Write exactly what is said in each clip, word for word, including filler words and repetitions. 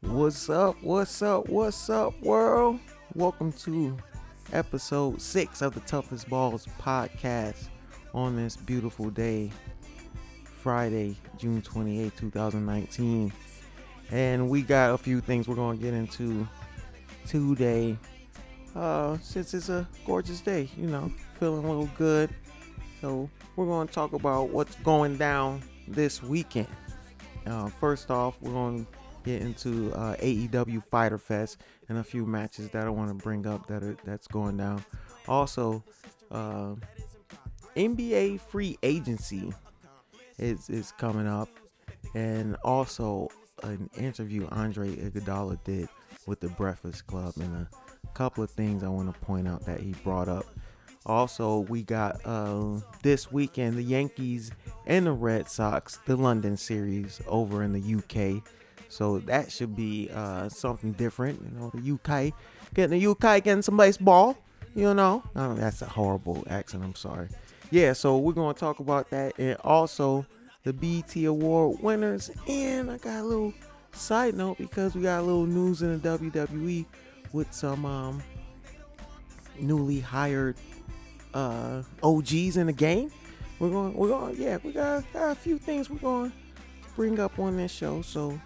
What's up, what's up, what's up, world? Welcome to episode six of the Toughest Balls podcast on this beautiful day, Friday, June twenty-eighth, twenty nineteen. And we got a few things we're going to get into today. Uh, since it's a gorgeous day, you know, feeling a little good. So we're going to talk about what's going down this weekend. Uh, first off, we're going to get into uh, A E W Fyter Fest and a few matches that I want to bring up that are, that's going down. Also, uh, N B A free agency is, is coming up, and also an interview Andre Iguodala did with the Breakfast Club, and a couple of things I want to point out that he brought up. Also, we got uh, this weekend the Yankees and the Red Sox, the London series over in the U K. So that should be uh, something different, you know, the U K, getting the U K, getting some baseball, you know. Oh, that's a horrible accent, I'm sorry. Yeah, so we're going to talk about that, and also the B E T Award winners, and I got a little side note because we got a little news in the W W E with some um, newly hired uh, O Gs in the game. We're going, we're going, yeah, we got, got a few things we're going to bring up on this show, so...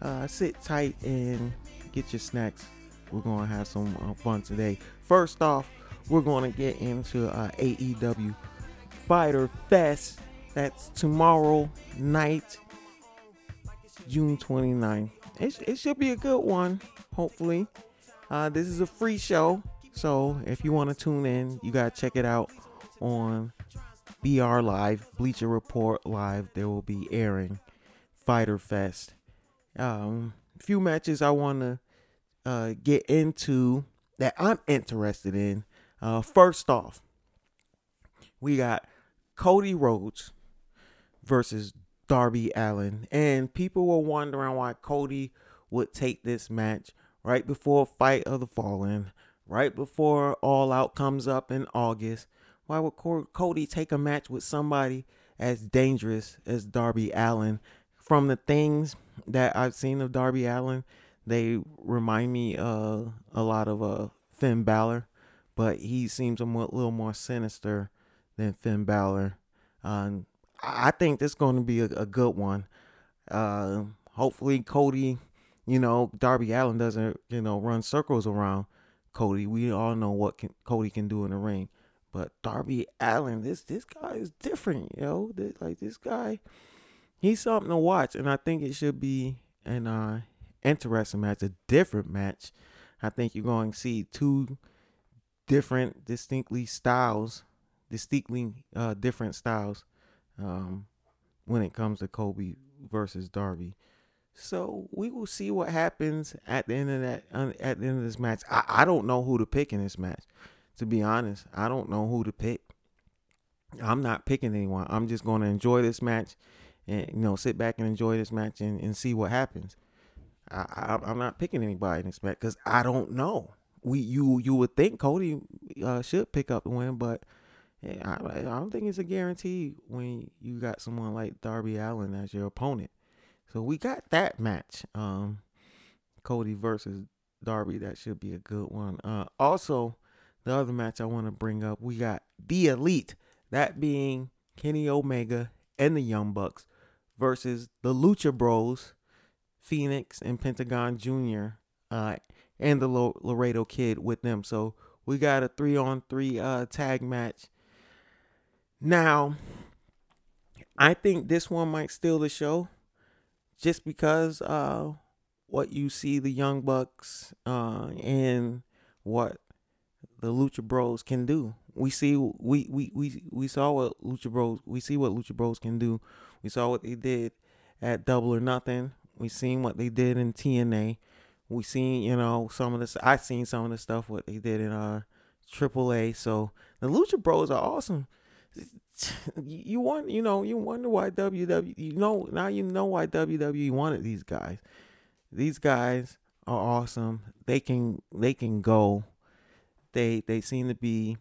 Uh, sit tight and get your snacks. We're going to have some uh, fun today. First off, we're going to get into uh, A E W Fyter Fest. That's tomorrow night, June twenty-ninth. It, it should be a good one, hopefully. Uh, this is a free show, so if you want to tune in, you got to check it out on B R Live, Bleacher Report Live. They will be airing Fyter Fest. Um, few matches I want to uh, get into that I'm interested in. Uh, first off, we got Cody Rhodes versus Darby Allin, and people were wondering why Cody would take this match right before Fight of the Fallen, right before All Out comes up in August. Why would Cody take a match with somebody as dangerous as Darby Allin? From the things that I've seen of Darby Allin, they remind me uh, a lot of uh, Finn Balor, but he seems a mo- little more sinister than Finn Balor. Um, I think this is going to be a, a good one. Uh, hopefully, Cody, you know, Darby Allin doesn't, you know, run circles around Cody. We all know what can, Cody can do in the ring, but Darby Allin, this this guy is different, yo. This, like this guy. He's something to watch, and I think it should be an uh, interesting match, a different match. I think you're going to see two different, distinctly styles, distinctly uh, different styles um, when it comes to Kobe versus Darby. So we will see what happens at the end of that. Uh, at the end of this match, I, I don't know who to pick in this match. To be honest, I don't know who to pick. I'm not picking anyone. I'm just going to enjoy this match. And, you know, sit back and enjoy this match and, and see what happens. I, I, I'm not picking anybody in this match because I don't know. We you you would think Cody uh, should pick up the win, but yeah, I, I don't think it's a guarantee when you got someone like Darby Allin as your opponent. So we got that match, um, Cody versus Darby. That should be a good one. Uh, also, the other match I want to bring up, we got The Elite, that being Kenny Omega and the Young Bucks versus the Lucha Bros, Phoenix and Pentagon Junior, uh, and the Laredo Kid with them. So we got a three-on-three uh, tag match. Now, I think this one might steal the show just because uh, what you see the Young Bucks uh, and what the Lucha Bros can do. We see we, we, we, we saw what Lucha Bros we see what Lucha Bros can do. We saw what they did at Double or Nothing. We seen what they did in T N A. We seen, you know, some of this I seen some of the stuff what they did in uh triple A. So the Lucha Bros are awesome. You want you know, you wonder why W W E you know now you know why W W E wanted these guys. These guys are awesome. They can they can go. They they seem to be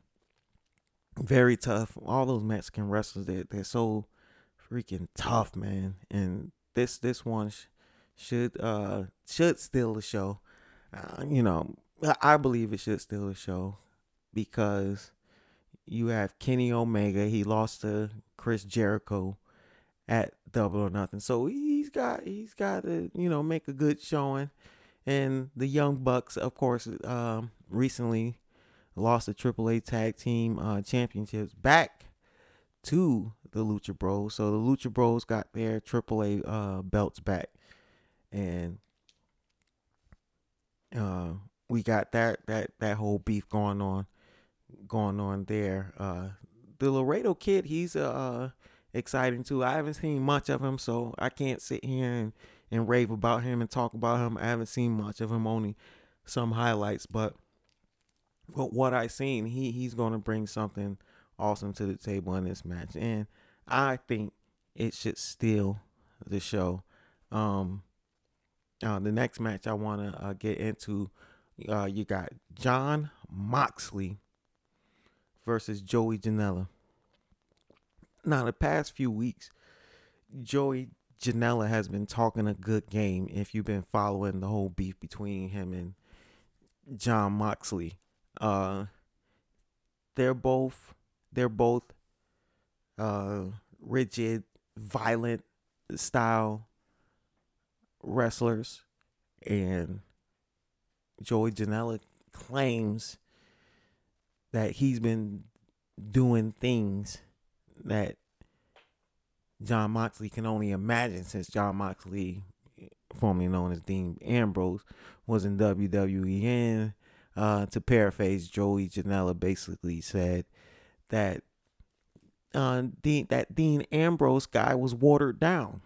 very tough. All those Mexican wrestlers, they're, they're so freaking tough, man. And this this one sh- should uh should steal the show. Uh, you know, I believe it should steal the show because you have Kenny Omega. He lost to Chris Jericho at Double or Nothing, so he's got he's got to you know make a good showing. And the Young Bucks, of course, um, recently lost the triple A Tag Team uh, Championships back to the Lucha Bros. So the Lucha Bros got their triple A uh, belts back. And uh, we got that, that, that whole beef going on, going on there. Uh, the Laredo Kid, he's uh, exciting too. I haven't seen much of him, so I can't sit here and, and rave about him and talk about him. I haven't seen much of him, only some highlights, but But what I seen, he he's going to bring something awesome to the table in this match. And I think it should steal the show. Um, uh, the next match I want to uh, get into, uh, you got Jon Moxley versus Joey Janela. Now, the past few weeks, Joey Janela has been talking a good game if you've been following the whole beef between him and Jon Moxley. Uh, they're both, they're both, uh, rigid, violent style wrestlers. And Joey Janela claims that he's been doing things that Jon Moxley can only imagine since Jon Moxley, formerly known as Dean Ambrose, was in W W E. And Uh, to paraphrase, Joey Janela basically said that uh, Dean, that Dean Ambrose guy was watered down.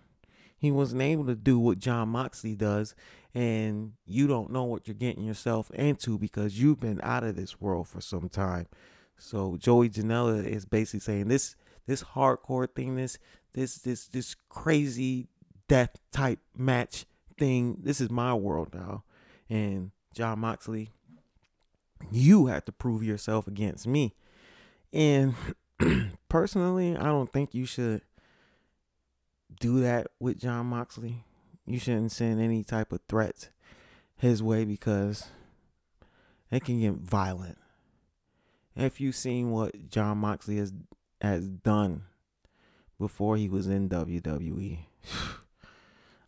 He wasn't able to do what Jon Moxley does, and you don't know what you're getting yourself into because you've been out of this world for some time. So Joey Janela is basically saying this this hardcore thing, this this this this crazy death type match thing, this is my world now. And Jon Moxley, you have to prove yourself against me. And personally, I don't think you should do that with Jon Moxley. You shouldn't send any type of threats his way because it can get violent. If you've seen what Jon Moxley has, has done before he was in W W E,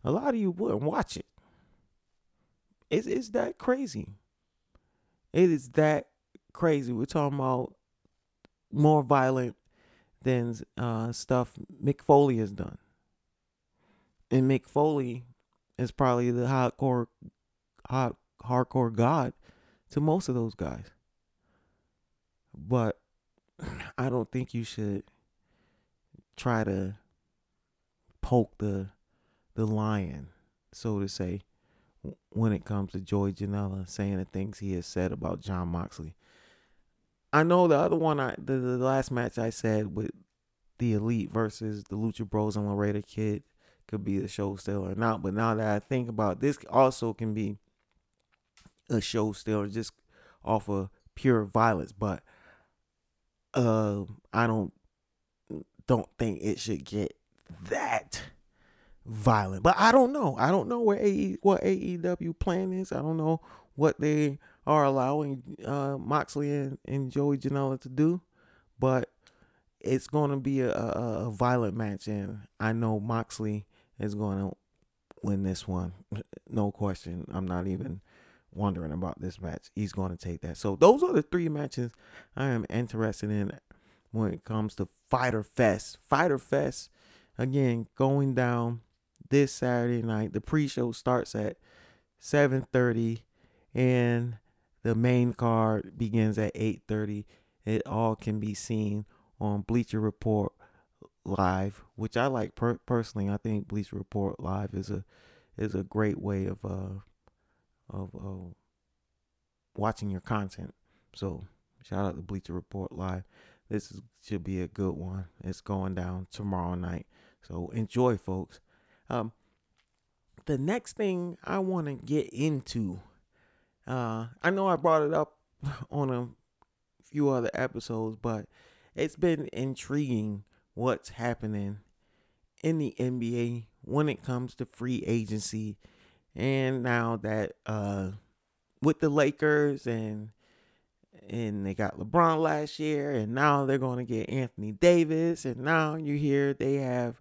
a lot of you wouldn't watch it. It's, it's that crazy. It is that crazy. We're talking about more violent than uh, stuff Mick Foley has done. And Mick Foley is probably the hardcore, hard, hardcore god to most of those guys. But I don't think you should try to poke the the lion, so to say, when it comes to Joey Janela saying the things he has said about Jon Moxley. I know the other one, I the, the last match I said with the Elite versus the Lucha Bros and Laredo Kid could be a show stealer or not, but now that I think about it, this also can be a show stealer just off of pure violence. But uh, I don't don't think it should get that violent, but I don't know. I don't know where A E, what A E W plan is. I don't know what they are allowing uh, Moxley and, and Joey Janela to do, but it's going to be a, a, a violent match, and I know Moxley is going to win this one. No question. I'm not even wondering about this match. He's going to take that. So those are the three matches I am interested in when it comes to Fyter Fest. Fyter Fest, again, going down this Saturday night. The pre-show starts at seven thirty and the main card begins at eight thirty. It all can be seen on Bleacher Report Live, which I like per- personally. I think Bleacher Report Live is a is a great way of uh of uh, watching your content. So shout out to Bleacher Report Live. This is, should be a good one. It's going down tomorrow night. So enjoy, folks. Um, the next thing I want to get into, uh, I know I brought it up on a few other episodes, but it's been intriguing what's happening in the N B A when it comes to free agency. And now that uh, with the Lakers and and they got LeBron last year, and now they're going to get Anthony Davis, and now you hear they have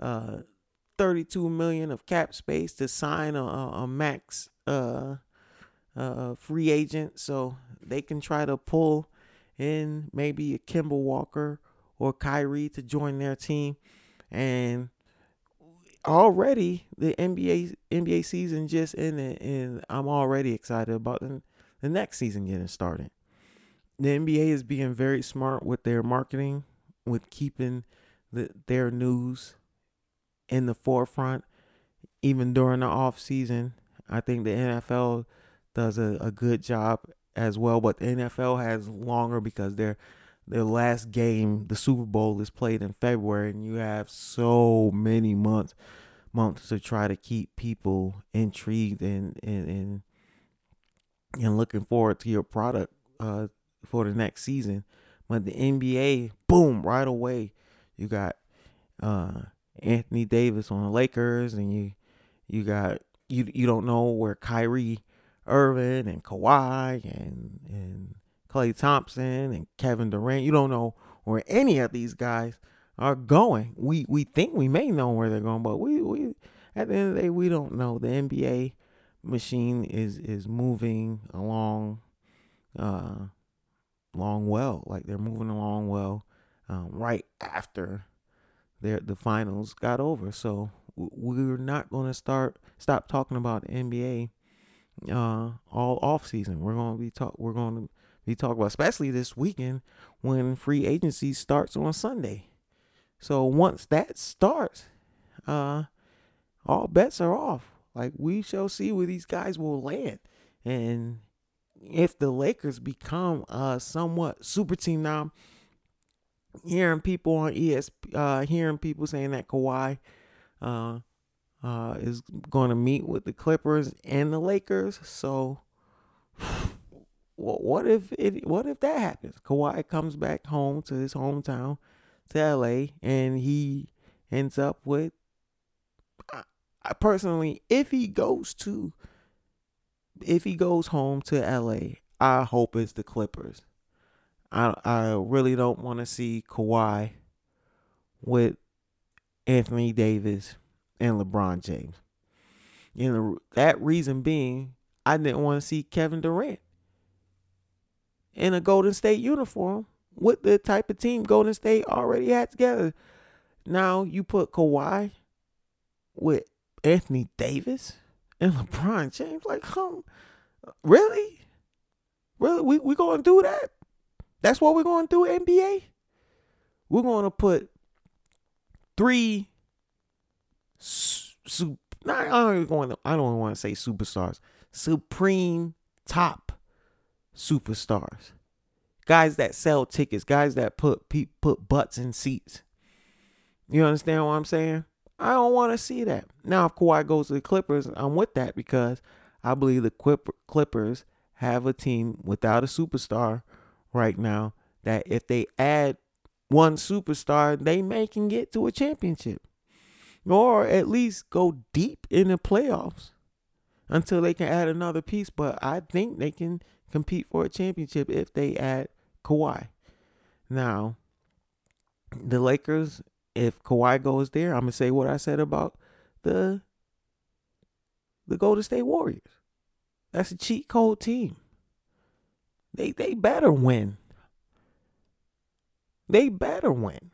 uh, thirty-two million dollars of cap space to sign a, a max uh, uh, free agent, so they can try to pull in maybe a Kemba Walker or Kyrie to join their team. And already the N B A N B A season just ended, and I'm already excited about the, the next season getting started. The N B A is being very smart with their marketing, with keeping the, their news in the forefront, even during the off season. I think the N F L does a, a good job as well, but the N F L has longer because their their last game, the Super Bowl, is played in February, and you have so many months months to try to keep people intrigued and and and, and looking forward to your product uh, for the next season. But the N B A, boom, right away, you got uh, Anthony Davis on the Lakers, and you you got you you don't know where Kyrie Irving and Kawhi and and Klay Thompson and Kevin Durant. You don't know where any of these guys are going. We we think we may know where they're going, but we, we at the end of the day, we don't know. The N B A machine is is moving along uh long well. Like they're moving along well um, right after their the finals got over. So we're not going to start stop talking about the N B A uh all off season. We're going to be talk we're going to be talking about, especially this weekend when free agency starts on Sunday. So once that starts, uh all bets are off. Like, we shall see where these guys will land. And if the Lakers become a somewhat super team, now hearing people on E S P N, uh hearing people saying that Kawhi uh Uh, is going to meet with the Clippers and the Lakers. So, what if it? What if that happens? Kawhi comes back home to his hometown, to L A, and he ends up with. I, I personally, if he goes to, if he goes home to L A, I hope it's the Clippers. I I really don't want to see Kawhi with Anthony Davis and LeBron James. And the, that reason being, I didn't want to see Kevin Durant in a Golden State uniform with the type of team Golden State already had together. Now you put Kawhi with Anthony Davis and LeBron James. Like, um, really? Really? We, we going to do that? That's what we're going to do, N B A? We're going to put three... Sup- I don't want to, I don't want to say superstars. Supreme top superstars, guys that sell tickets, guys that put pe- put butts in seats. You understand what I'm saying? I don't want to see that. Now, if Kawhi goes to the Clippers, I'm with that because I believe the Clip- Clippers have a team without a superstar right now. That if they add one superstar, they may can get to a championship. Or at least go deep in the playoffs until they can add another piece. But I think they can compete for a championship if they add Kawhi. Now, the Lakers, if Kawhi goes there, I'm going to say what I said about the, the Golden State Warriors. That's a cheat code team. They, they better win. They better win.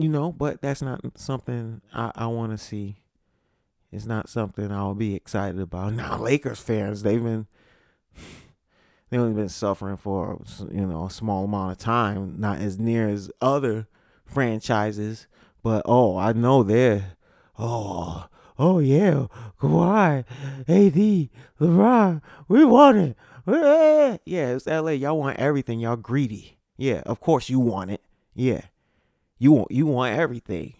You know, but that's not something I, I want to see. It's not something I'll be excited about. Now, Lakers fans, they've been, they've only been suffering for, you know, a small amount of time, not as near as other franchises. But, oh, I know they're, oh, oh, yeah, Kawhi, A D, LeBron, we want it. Yeah, it's L A. Y'all want everything. Y'all greedy. Yeah, of course you want it. Yeah. You want you want everything.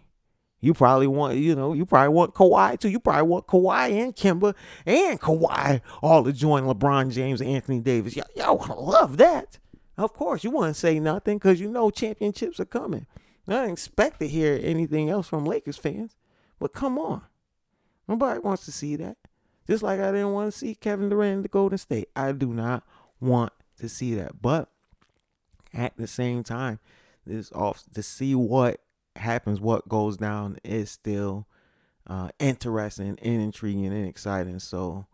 You probably want, you know, you probably want Kawhi too. You probably want Kawhi and Kemba and Kawhi all to join LeBron James and Anthony Davis. Y'all, y'all want to love that. Of course, you want to say nothing because you know championships are coming. I didn't expect to hear anything else from Lakers fans. But come on. Nobody wants to see that. Just like I didn't want to see Kevin Durant in the Golden State. I do not want to see that. But at the same time, this off to see what happens, what goes down is still uh, interesting and intriguing and exciting. So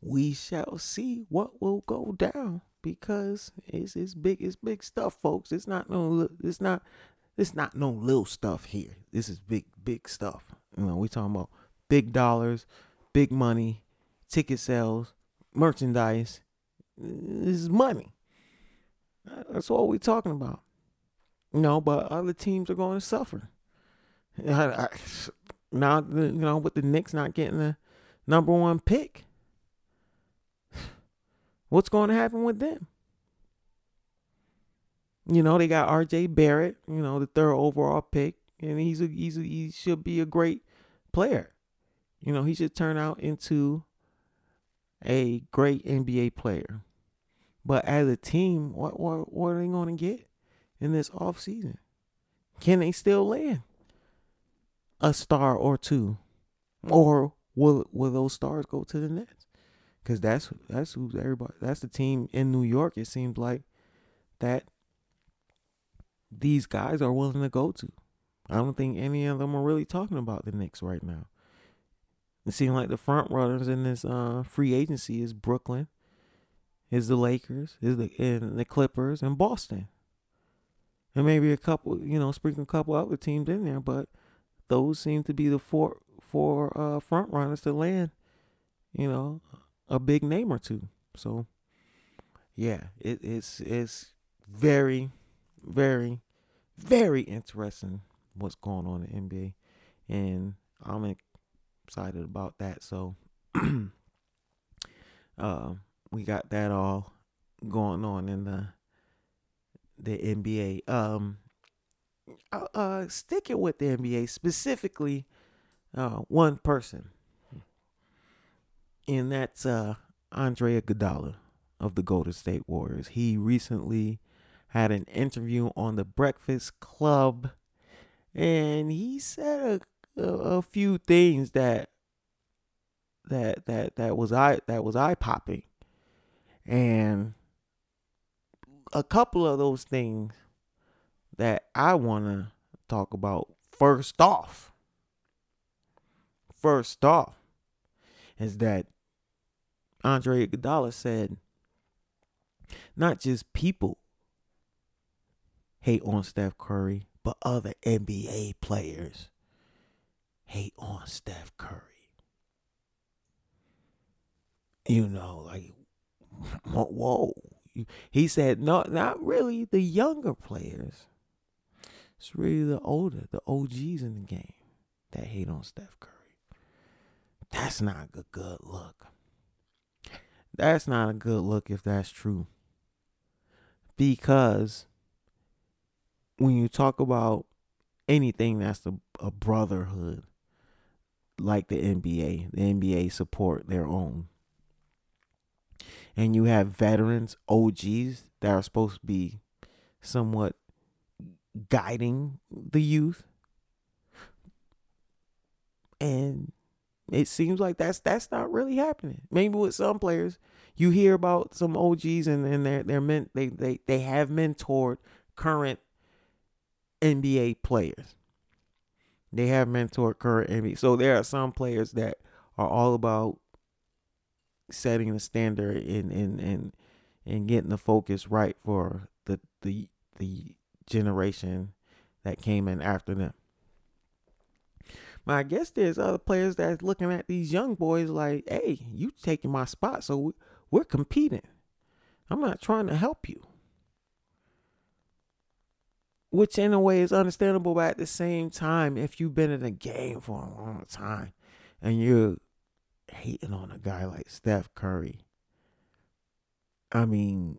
we shall see what will go down, because it's it's big, it's big stuff, folks. It's not no, it's not, it's not no little stuff here. This is big, big stuff. You know, we talking about big dollars, big money, ticket sales, merchandise. This is money. That's all we're talking about. You know, but other teams are going to suffer. I, I, now, you know, with the Knicks not getting the number one pick, what's going to happen with them? You know, they got R J Barrett, you know, the third overall pick, and he's a, he's a, he should be a great player. You know, he should turn out into a great N B A player. But as a team, what what, what are they going to get in this offseason? Can they still land a star or two? Or will will those stars go to the Nets? Because that's that's who's everybody. That's the team in New York, it seems like, that these guys are willing to go to. I don't think any of them are really talking about the Knicks right now. It seems like the front runners in this uh, free agency is Brooklyn, is the Lakers, is the and the Clippers, and Boston, and maybe a couple, you know, sprinkling a couple other teams in there, but those seem to be the four four uh, front runners to land, you know, a big name or two. So, yeah, it, it's it's very, very, very interesting what's going on in the N B A, and I'm excited about that. So, um. Uh, we got that all going on in the the N B A. Um, uh, uh, sticking with the N B A, specifically uh, one person, and that's uh, Andre Iguodala of the Golden State Warriors. He recently had an interview on the Breakfast Club, and he said a, a, a few things that that that that was eye that was eye popping. And a couple of those things that I want to talk about. First off, first off, is that Andre Iguodala said not just people hate on Steph Curry, but other N B A players hate on Steph Curry. You know, like, whoa. He said, no, not really the younger players. It's really the older, the O Gs in the game that hate on Steph Curry. That's not a good look. That's not a good look if that's true. Because when you talk about anything that's a, a brotherhood, like the N B A, the N B A support their own. And you have veterans, O Gs, that are supposed to be somewhat guiding the youth. And it seems like that's that's not really happening. Maybe with some players, you hear about some O Gs and, and they're, they're meant, they, they, they have mentored current N B A players. They have mentored current N B A. So there are some players that are all about setting the standard and, and and and getting the focus right for the the the generation that came in after them. But I guess there's other players that's looking at these young boys like, hey, you taking my spot, so we're competing. I'm not trying to help you. Which in a way is understandable, but at the same time, if you've been in the game for a long time and you're hating on a guy like Steph Curry, I mean,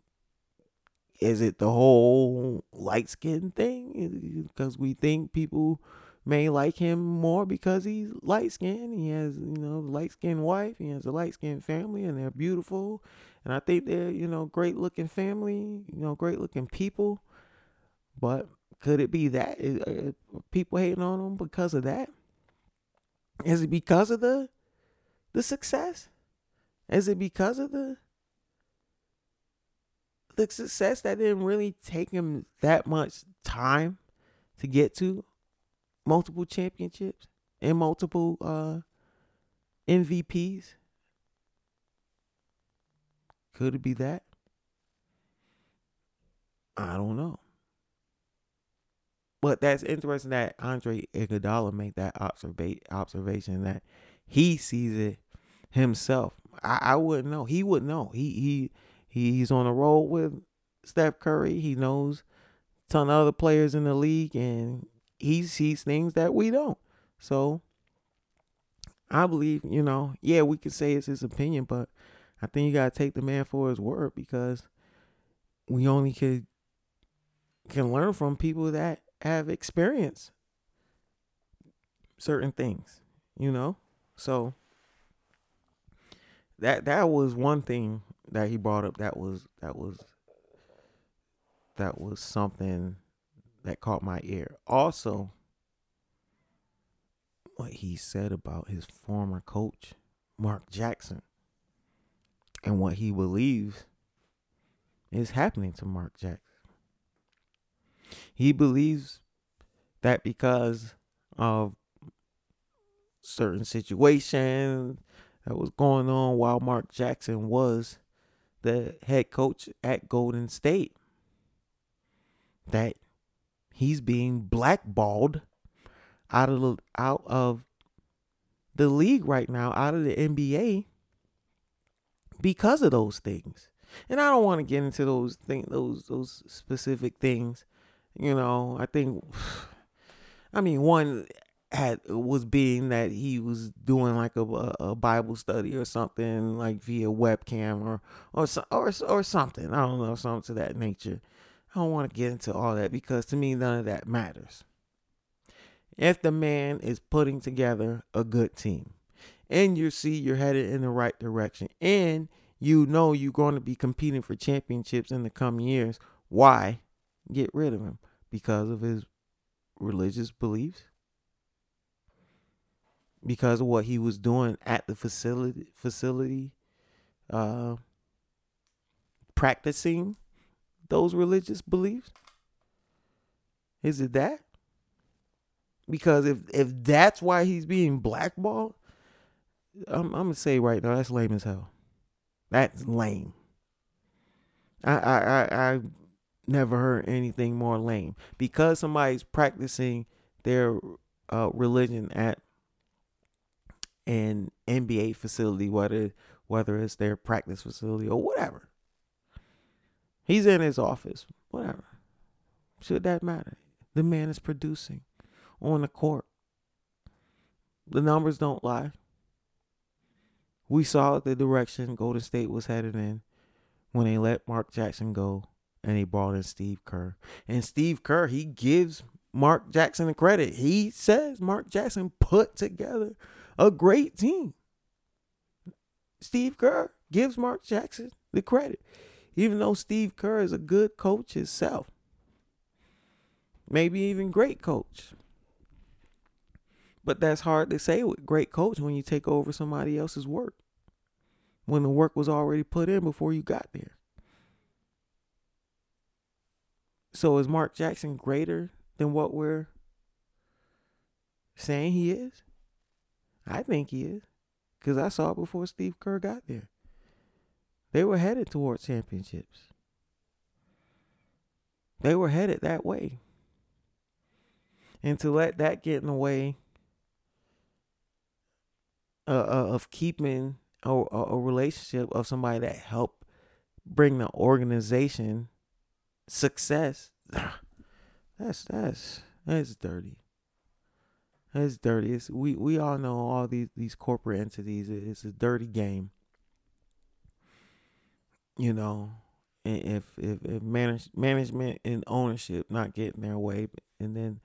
is it the whole light skin thing? Because we think people may like him more because he's light skinned. He has, you know, light skinned wife. He has a light skinned family, and they're beautiful. And I think they're, you know, great looking family. You know, great looking people. But Could it be that? Is, are people hating on him because of that? Is it because of the the success? Is it because of the the success that didn't really take him that much time to get to multiple championships and multiple uh, M V Ps? Could it be that? I don't know. But that's interesting that Andre Iguodala made that observa- observation that he sees it himself. I, I wouldn't know. He would know. He he he's on a roll with Steph Curry. He knows a ton of other players in the league, and he sees things that we don't. So I believe, you know, yeah, we could say it's his opinion, but I think you gotta take the man for his word, because we only could can learn from people that have experienced certain things, you know? So that that was one thing that he brought up that was that was that was something that caught my ear. Also, what he said about his former coach, Mark Jackson, and what he believes is happening to Mark Jackson. He believes that because of certain situation that was going on while Mark Jackson was the head coach at Golden State, that he's being blackballed out of the, out of the league right now, out of the N B A, because of those things. And I don't want to get into those thing, those those specific things. You know, I think, I mean, one had was being that he was doing like a, a Bible study or something, like via webcam or or or or something. I don't know, something to that nature. I don't want to get into all that, because to me, none of that matters. If the man is putting together a good team, and you see you're headed in the right direction, and you know you're going to be competing for championships in the coming years, why get rid of him? Because of his religious beliefs? Because of what he was doing at the facility, facility, uh, practicing those religious beliefs? Is it that? Because if if that's why he's being blackballed, I'm, I'm gonna say right now, that's lame as hell. That's lame. I I I. I never heard anything more lame. Because somebody's practicing their uh, religion at an N B A facility, whether whether it's their practice facility or whatever. He's in his office, whatever. Should that matter? The man is producing on the court. The numbers don't lie. We saw the direction Golden State was headed in when they let Mark Jackson go. And he brought in Steve Kerr. And Steve Kerr, he gives Mark Jackson the credit. He says Mark Jackson put together a great team. Steve Kerr gives Mark Jackson the credit, even though Steve Kerr is a good coach himself. Maybe even great coach. But that's hard to say with great coach when you take over somebody else's work, when the work was already put in before you got there. So is Mark Jackson greater than what we're saying he is? I think he is, because I saw it before Steve Kerr got there. They were headed towards championships. They were headed that way. And to let that get in the way uh, uh, of keeping a, a relationship of somebody that helped bring the organization success, that's that's that's dirty. That's dirty. It's, we we all know all these these corporate entities. It's a dirty game, you know. And if if, if manage, management and ownership not getting their way, and then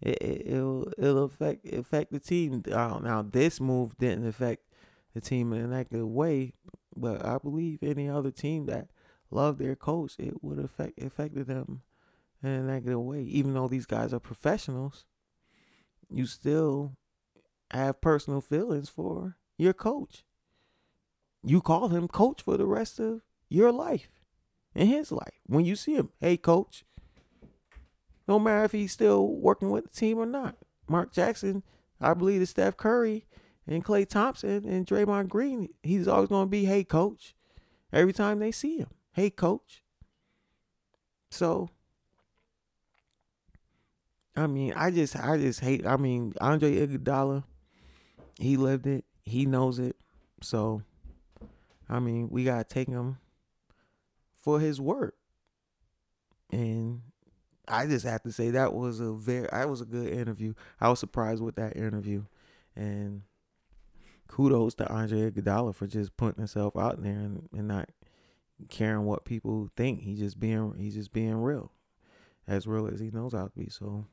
it, it it'll it'll affect affect the team. Uh, now this move didn't affect the team in that good way, but I believe any other team that love their coach, it would affect affected them in a negative way. Even though these guys are professionals, you still have personal feelings for your coach. You call him coach for the rest of your life and his life. When you see him, hey, coach, no matter if he's still working with the team or not. Mark Jackson, I believe it's Steph Curry and Klay Thompson and Draymond Green, he's always going to be, hey, coach, every time they see him. Hey, coach. So, I mean, I just, I just hate, I mean, Andre Iguodala, he lived it. He knows it. So, I mean, we got to take him for his word. And I just have to say that was a very, that was a good interview. I was surprised with that interview. And kudos to Andre Iguodala for just putting himself out there and, and not caring what people think. He just being, he's just being real, as real as he knows how to be. So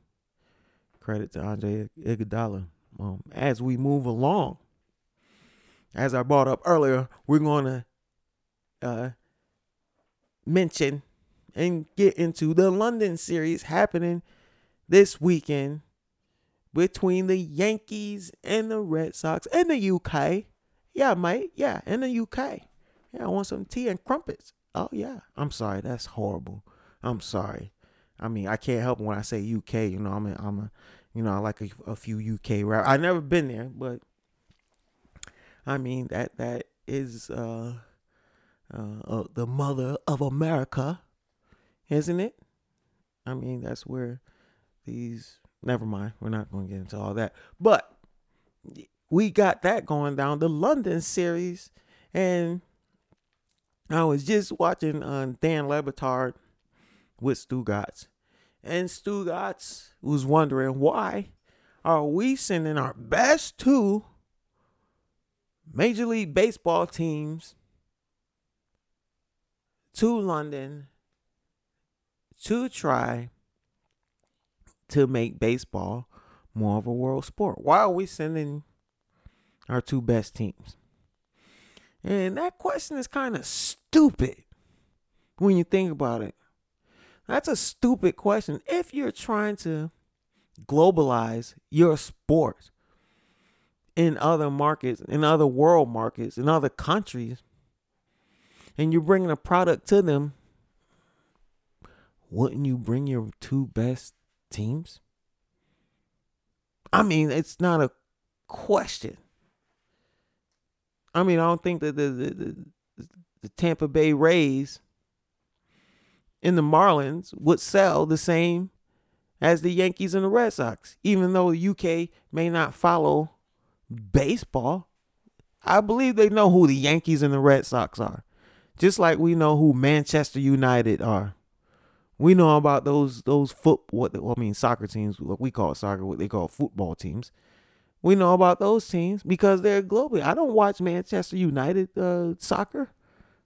credit to Andre Iguodala. Um, as we move along, as I brought up earlier, we're going to uh, mention and get into the London series happening this weekend between the Yankees and the Red Sox in the U K. Yeah, mate. Yeah, in the U K. Yeah, I want some tea and crumpets. Oh, yeah. I'm sorry. That's horrible. I'm sorry. I mean, I can't help when I say U K. You know, I'm a, I'm a you know, I like a, a few U K rap. I've never been there, but I mean, that that is uh, uh, uh, the mother of America, isn't it? I mean, that's where these... Never mind. We're not going to get into all that. But we got that going down, the London series. And I was just watching uh, Dan Le Batard with Stu Gatz. And Stu Gatz was wondering, why are we sending our best two Major League Baseball teams to London to try to make baseball more of a world sport? Why are we sending our two best teams? And that question is kind of stupid when you think about it. That's a stupid question. If you're trying to globalize your sport in other markets, in other world markets, in other countries, and you're bringing a product to them, wouldn't you bring your two best teams? I mean, it's not a question. I mean, I don't think that the, the, the, the Tampa Bay Rays and the Marlins would sell the same as the Yankees and the Red Sox, even though the U K may not follow baseball. I believe they know who the Yankees and the Red Sox are, just like we know who Manchester United are. We know about those those foot what they, well, I mean soccer teams. What we call soccer, what they call football teams. We know about those teams because they're global. I don't watch Manchester United uh, soccer,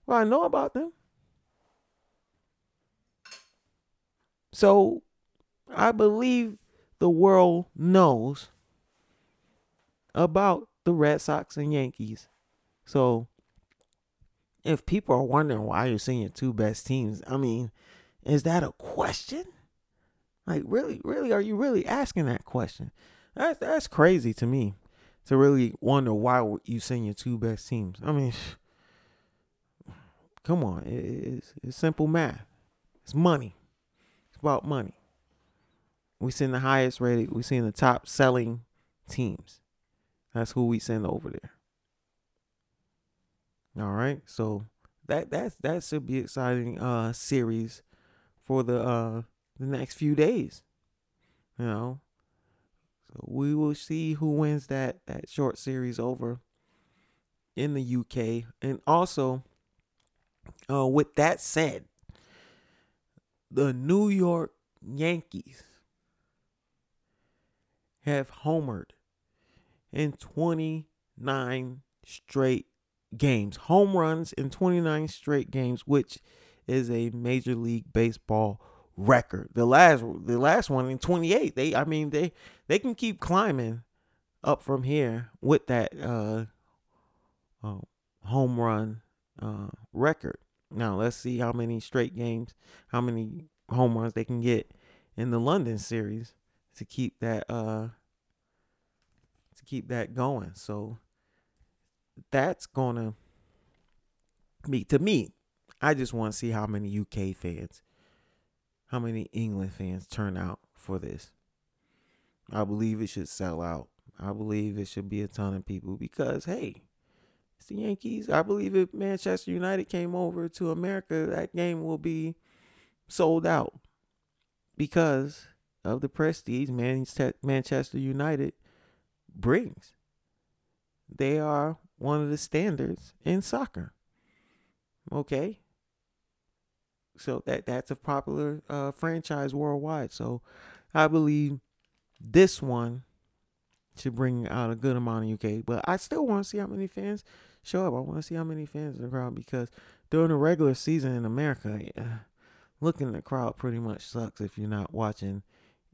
but I know about them. So I believe the world knows about the Red Sox and Yankees. So if people are wondering why you're seeing your two best teams, I mean, is that a question? Like, really, really, are you really asking that question? That's, that's crazy to me, to really wonder why you send your two best teams. I mean, come on. It's, it's simple math. It's money. It's about money. We send the highest rated. We send the top selling teams. That's who we send over there. All right. So that, that's, that should be exciting uh, series for the uh, the next few days, you know. So we will see who wins that that short series over in the U K. And also, uh, with that said, the New York Yankees have homered in twenty-nine straight games, home runs in twenty-nine straight games, which is a Major League Baseball record. The last, the last one in twenty-eight. They, I mean, they, they can keep climbing up from here with that uh, uh, home run uh, record. Now let's see how many straight games, how many home runs they can get in the London series to keep that uh to keep that going. So that's gonna be, to me, I just want to see how many U K fans, how many England fans turn out for this. I believe it should sell out. I believe it should be a ton of people because, hey, it's the Yankees. I believe if Manchester United came over to America, that game will be sold out because of the prestige Manchester United brings. They are one of the standards in soccer. Okay? So that, that's a popular uh, franchise worldwide. So I believe this one should bring out a good amount of U K. But I still want to see how many fans show up. I want to see how many fans in the crowd because during the regular season in America, uh, looking at the crowd pretty much sucks if you're not watching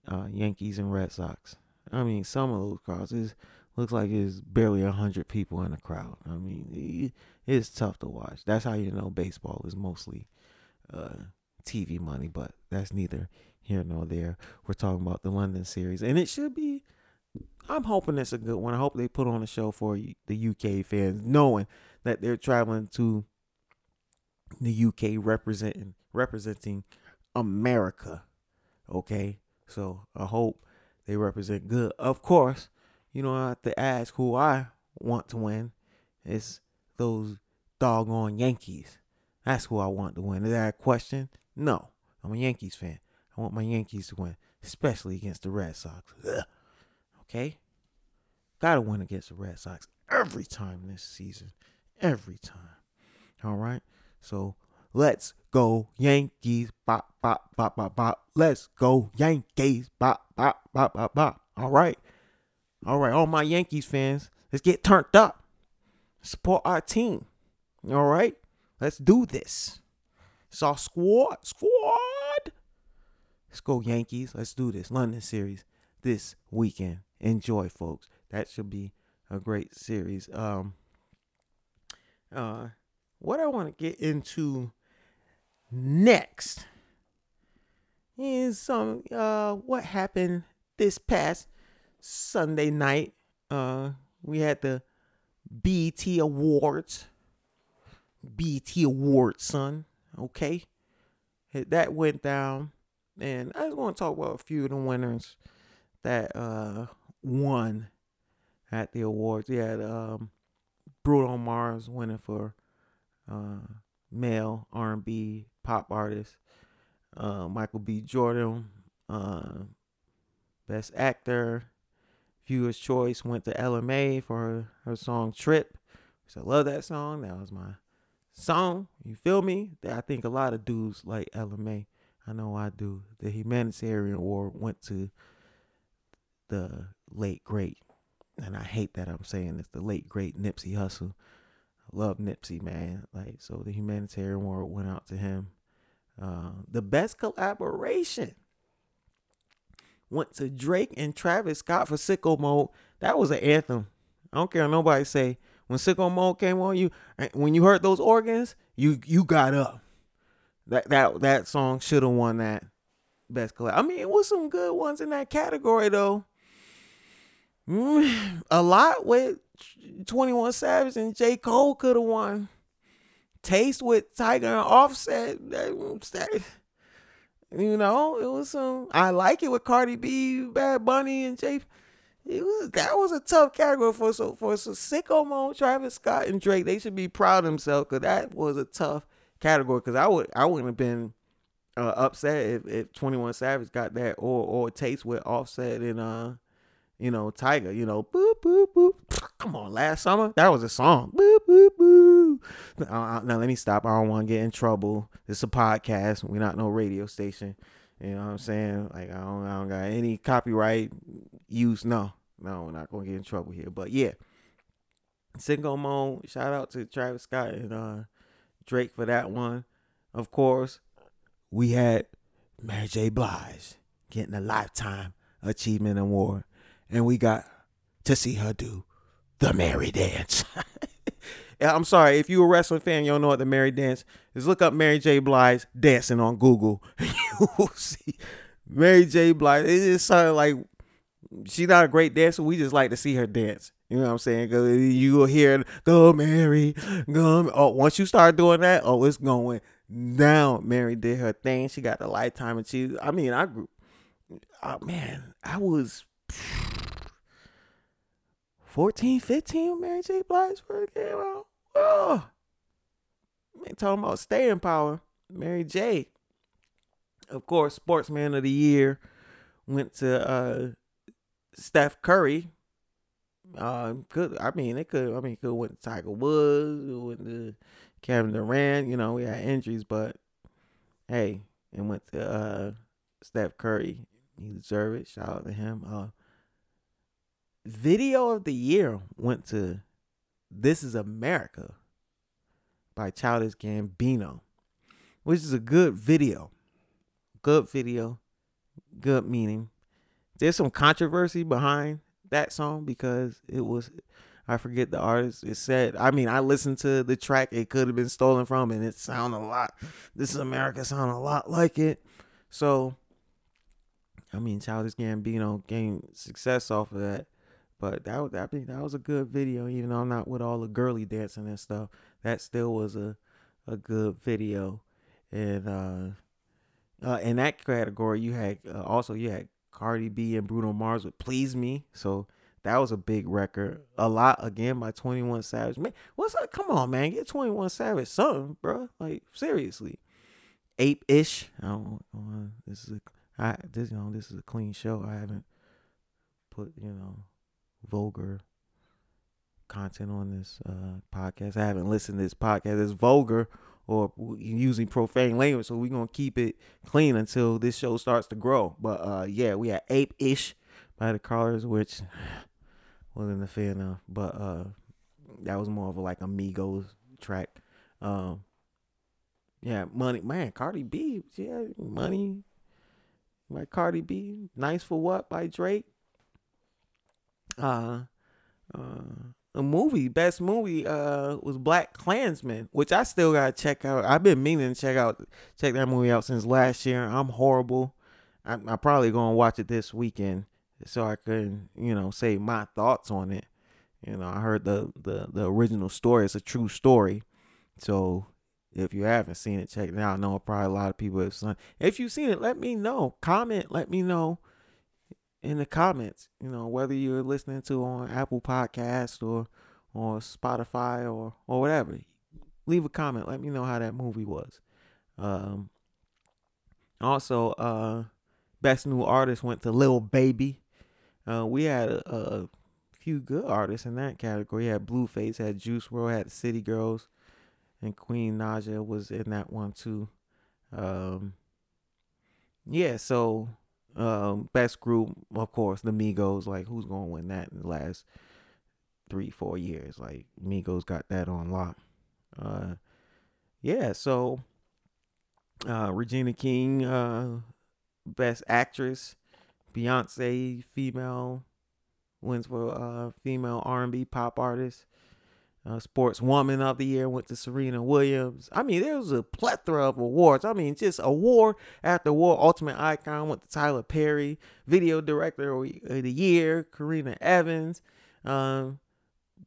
uh, Yankees and Red Sox. I mean, some of those crowds, it looks like there's barely one hundred people in the crowd. I mean, it, it's tough to watch. That's how you know baseball is mostly uh, T V money, but that's neither here nor there. We're talking about the London series, and it should be, I'm hoping it's a good one. I hope they put on a show for the U K fans, knowing that they're traveling to the U K representing representing America. Okay, so I hope they represent good. Of course, you don't have to ask who I want to win. It's those doggone Yankees. That's who I want to win. Is that a question? No. I'm a Yankees fan. I want my Yankees to win, especially against the Red Sox. Ugh. Okay? Gotta win against the Red Sox every time this season. Every time. All right? So, let's go Yankees. Bop, bop, bop, bop, bop. Let's go Yankees. Bop, bop, bop, bop, bop. All right? All right. All my Yankees fans, let's get turned up. Support our team. All right? Let's do this. It's our squad. Squad. Let's go Yankees. Let's do this. London series this weekend. Enjoy, folks. That should be a great series. Um, uh, what I want to get into next is some uh, what happened this past Sunday night. Uh, we had the B E T Awards. B E T Awards, son. Okay, that went down. And I just want to talk about a few of the winners that uh, won at the awards. We had um, Bruno Mars winning for uh, male R and B pop artist. Uh, Michael B. Jordan, uh, best actor. Viewer's Choice went to L M A for her, her song Trip. So I love that song. That was my song. You feel me? I think a lot of dudes like L M A. I know I do. The humanitarian award went to the late, great, and I hate that I'm saying this, the late, great Nipsey Hussle. I love Nipsey, man. Like, so the humanitarian award went out to him. Uh, the best collaboration went to Drake and Travis Scott for Sicko Mode. That was an anthem. I don't care what nobody say. When Sicko Mode came on, you, when you heard those organs, you you got up. That that that song should have won that best collab. I mean, it was some good ones in that category though. Mm, a lot with twenty-one Savage and J. Cole could have won. Taste with Tiger and Offset. That, you know, it was some. I Like It with Cardi B, Bad Bunny, and J. It was that was a tough category for so for so Sicko Mode, Travis Scott, and Drake. They should be proud of themselves because that was a tough category, because I would I wouldn't have been uh, upset if, if twenty-one Savage got that or or Taste with Offset and uh you know Tiger, you know, boop boop boop. Come on, Last Summer, that was a song. Boop boop boop. Uh, now let me stop. I don't want to get in trouble. This is a podcast. We're not no radio station. You know what I'm saying? Like I don't I don't got any copyright use. No, no, we're not gonna get in trouble here. But yeah, Sicko Mode. Shout out to Travis Scott and uh. Drake for that one. Of course, we had Mary J. Blige getting a Lifetime Achievement Award, and we got to see her do the Mary Dance. I'm sorry, if you're a wrestling fan, you don't know what the Mary Dance is. Look up Mary J. Blige dancing on Google, and you will see Mary J. Blige. It just sounded like she's not a great dancer. We just like to see her dance. You know what I'm saying? Because you will hear, go Mary, go. Oh, once you start doing that, oh, it's going down. Mary did her thing. She got the lifetime and she, I mean, I grew, oh, man, I was fourteen, fifteen when Mary J. Blige first came out. Oh, man, talking about staying power. Mary J. Of course, Sportsman of the Year went to uh, Steph Curry. Uh, could I mean it could I mean it could went to Tiger Woods, it went to Kevin Durant. You know, we had injuries, but hey, it went to uh, Steph Curry. He deserved it. Shout out to him. Uh, Video of the Year went to "This Is America" by Childish Gambino, which is a good video. Good video, good meaning. There's some controversy behind that song because it was, I forget the artist. It said, I mean, I listened to the track. It could have been stolen from, and it sounded a lot. This Is America sound a lot like it. So, I mean, Childish Gambino gained success off of that. But that was, I think that was a good video. Even though I'm not with all the girly dancing and stuff, that still was a a good video. And uh Uh, in that category, you had uh, also you had Cardi B and Bruno Mars with "Please Me," so that was a big record. A lot again by twenty-one Savage. Man, what's up? Come on, man, get twenty-one Savage something, bro. Like seriously, Ape Ish. I don't. Uh, this is a I, this you know this is a clean show. I haven't put you know vulgar content on this uh, podcast. I haven't listened to this podcast. It's vulgar. Or using profane language, so we're gonna keep it clean until this show starts to grow. But uh, yeah, we had Ape Ish by the Callers, which wasn't a fan of, but uh, that was more of a, like Amigos track. Um, yeah, money, man, Cardi B, yeah, money by Cardi B, nice for what by Drake. Uh, uh. A movie, best movie, uh, was Black Klansman, which I still gotta check out. I've been meaning to check out, check that movie out since last year. I'm horrible. I'm, I'm probably gonna watch it this weekend so I can, you know, say my thoughts on it. You know, I heard the the the original story. It's a true story. So if you haven't seen it, check it out. I know probably a lot of people have seen it. If you've seen it, let me know. Comment. Let me know. In the comments, you know, whether you're listening to on Apple Podcasts or or Spotify or or whatever, leave a comment. Let me know how that movie was. Um, also, uh, best new artist went to Lil Baby. Uh, we had a, a few good artists in that category. We had Blueface, had Juice world, had City Girls, and Queen Naja was in that one too. Um, yeah, so. Um, best group, of course, the Migos. Like, who's gonna win that in the last three, four years? Like, Migos got that on lock. Uh, yeah. So, uh, Regina King, uh, best actress, Beyonce, female wins for uh female R and B pop artist. Uh, Sportswoman of the Year went to Serena Williams. I mean, there was a plethora of awards. I mean, just award after award. Ultimate Icon went to Tyler Perry. Video Director of the Year, Karina Evans. Um,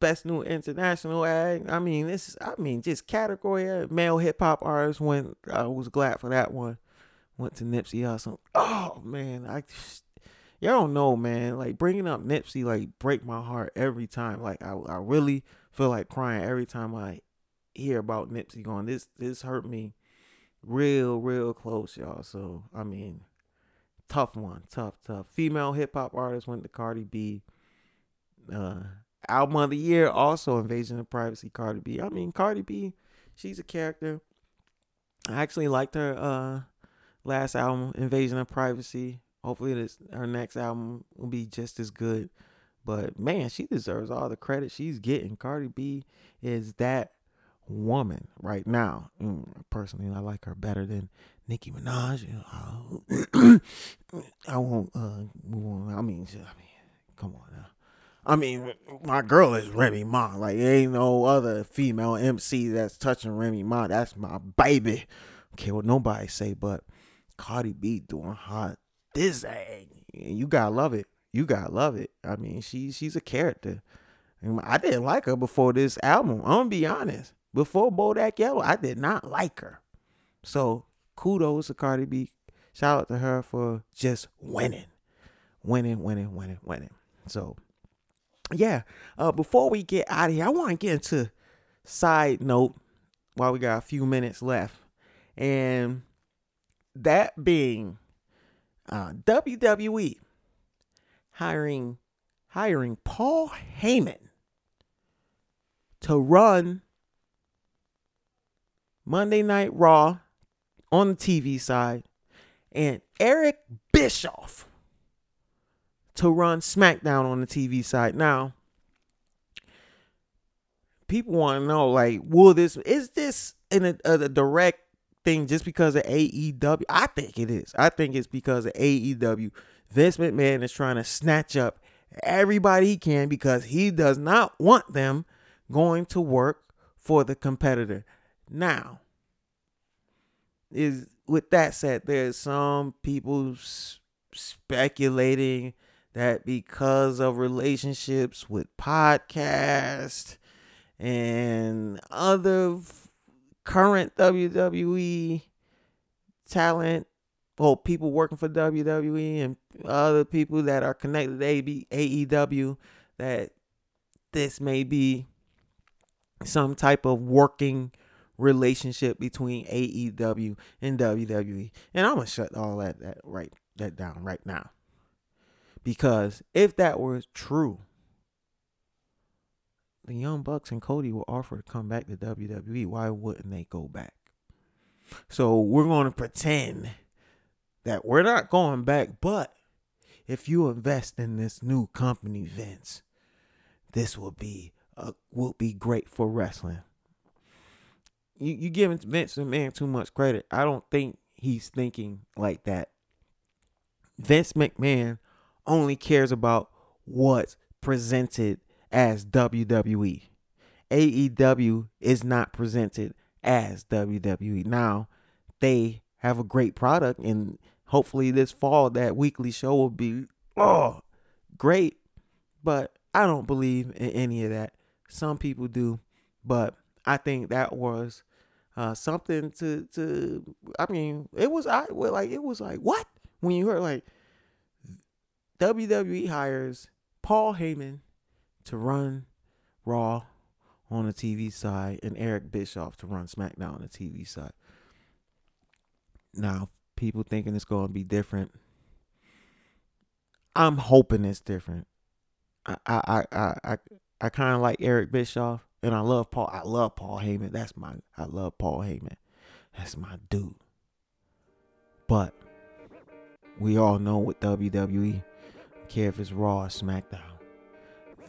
Best New International Act. I mean, this. I mean, just category. Male Hip Hop Artist went. I was glad for that one. Went to Nipsey Hussle. Oh man, I. Just, y'all don't know, man. Like bringing up Nipsey, like break my heart every time. Like I, I really. feel like crying every time I hear about Nipsey going. This this hurt me real, real close, y'all. So, I mean, tough one. Tough, tough. Female hip-hop artist went to Cardi B. Uh, album of the year, also Invasion of Privacy, Cardi B. I mean, Cardi B, she's a character. I actually liked her uh, last album, Invasion of Privacy. Hopefully this her next album will be just as good. But, man, she deserves all the credit she's getting. Cardi B is that woman right now. Mm, personally, I like her better than Nicki Minaj. Uh, I won't uh, move on. I mean, I mean, come on now. I mean, my girl is Remy Ma. Like, there ain't no other female M C that's touching Remy Ma. That's my baby. Okay, well, nobody say, but Cardi B doing hot. this thing. You gotta love it. You gotta love it. I mean, she she's a character. I didn't like her before this album. I'm gonna be honest. Before Bodak Yellow, I did not like her. So kudos to Cardi B. Shout out to her for just winning. Winning, winning, winning, winning. So yeah. Uh, before we get out of here, I wanna get into side note while we got a few minutes left. And that being uh, W W E hiring hiring Paul Heyman to run Monday Night Raw on the T V side and Eric Bischoff to run SmackDown on the T V side. Now, people want to know, like, will this, is this in a, a, a direct thing just because of A E W? I think it is. I think it's because of A E W. Vince McMahon is trying to snatch up everybody he can because he does not want them going to work for the competitor. Now, is with that said, there's some people s- speculating that because of relationships with podcasts and other f- current W W E talent, well, people working for W W E and other people that are connected to A E W, that this may be some type of working relationship between A E W and W W E. And I'm gonna shut all that that right that down right now, because if that were true, the Young Bucks and Cody were offered to come back to W W E. Why wouldn't they go back? So we're going to pretend that we're not going back. But if you invest in this new company, Vince, this will be a, will be great for wrestling. You you giving Vince McMahon too much credit. I don't think he's thinking like that. Vince McMahon only cares about what's presented as W W E. A E W is not presented as W W E. Now, they have a great product, and hopefully this fall that weekly show will be oh great, but I don't believe in any of that. Some people do, but I think that was uh, something to to. I mean, it was I like it was like what when you heard like W W E hires Paul Heyman to run Raw on the T V side and Eric Bischoff to run SmackDown on the T V side. Now, people thinking it's going to be different. I'm hoping it's different. I I I I, I kind of like Eric Bischoff, and I love Paul. I love Paul Heyman. That's my. I love Paul Heyman. That's my dude. But we all know with W W E, I don't care if it's Raw or SmackDown,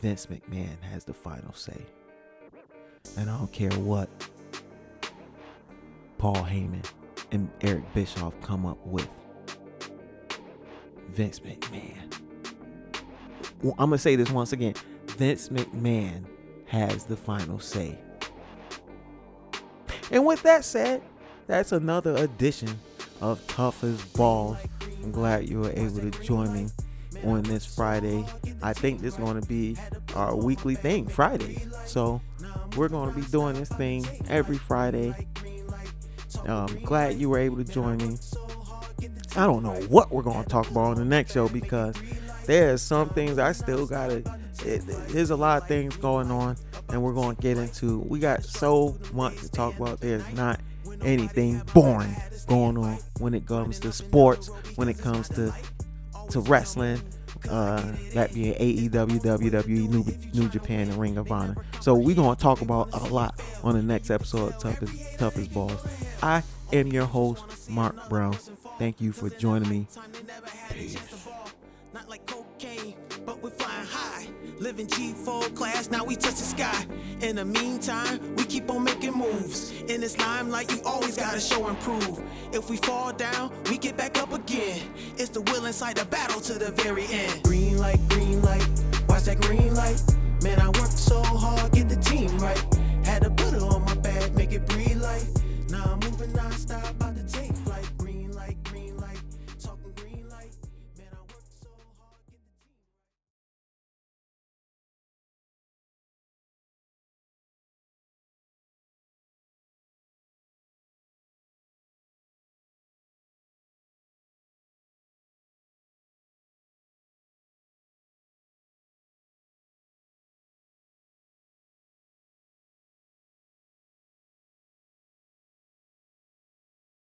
Vince McMahon has the final say. And I don't care what Paul Heyman and Eric Bischoff come up with. Vince McMahon. Well, I'm going to say this once again. Vince McMahon has the final say. And with that said, that's another edition of Tough as Balls. I'm glad you were able to join me on this Friday. I think this is going to be our weekly thing, Friday. So we're going to be doing this thing every Friday. Um, glad you were able to join me. I don't know what we're going to talk about on the next show, because there's some things I still gotta it, there's a lot of things going on, and we're going to get into. We got so much to talk about. There's not anything boring going on when it comes to sports, when it comes to to wrestling, uh, that being A E W, W W E, New, New Japan, and Ring of Honor. So we're going to talk about a lot on the next episode of Tough as, Tough as Balls. I am your host, Mark Brown. Thank you for joining me. Peace. Not like cocaine, but we're flying high. Living G four class, now we touch the sky. In the meantime, we keep on making moves. In this limelight, you always gotta show and prove. If we fall down, we get back up again. It's the will inside the battle to the very end. Green light, green light, watch that green light. Man, I worked so hard, get the team right. Had to put it on my back, make it breathe life. Now I'm moving non-stop.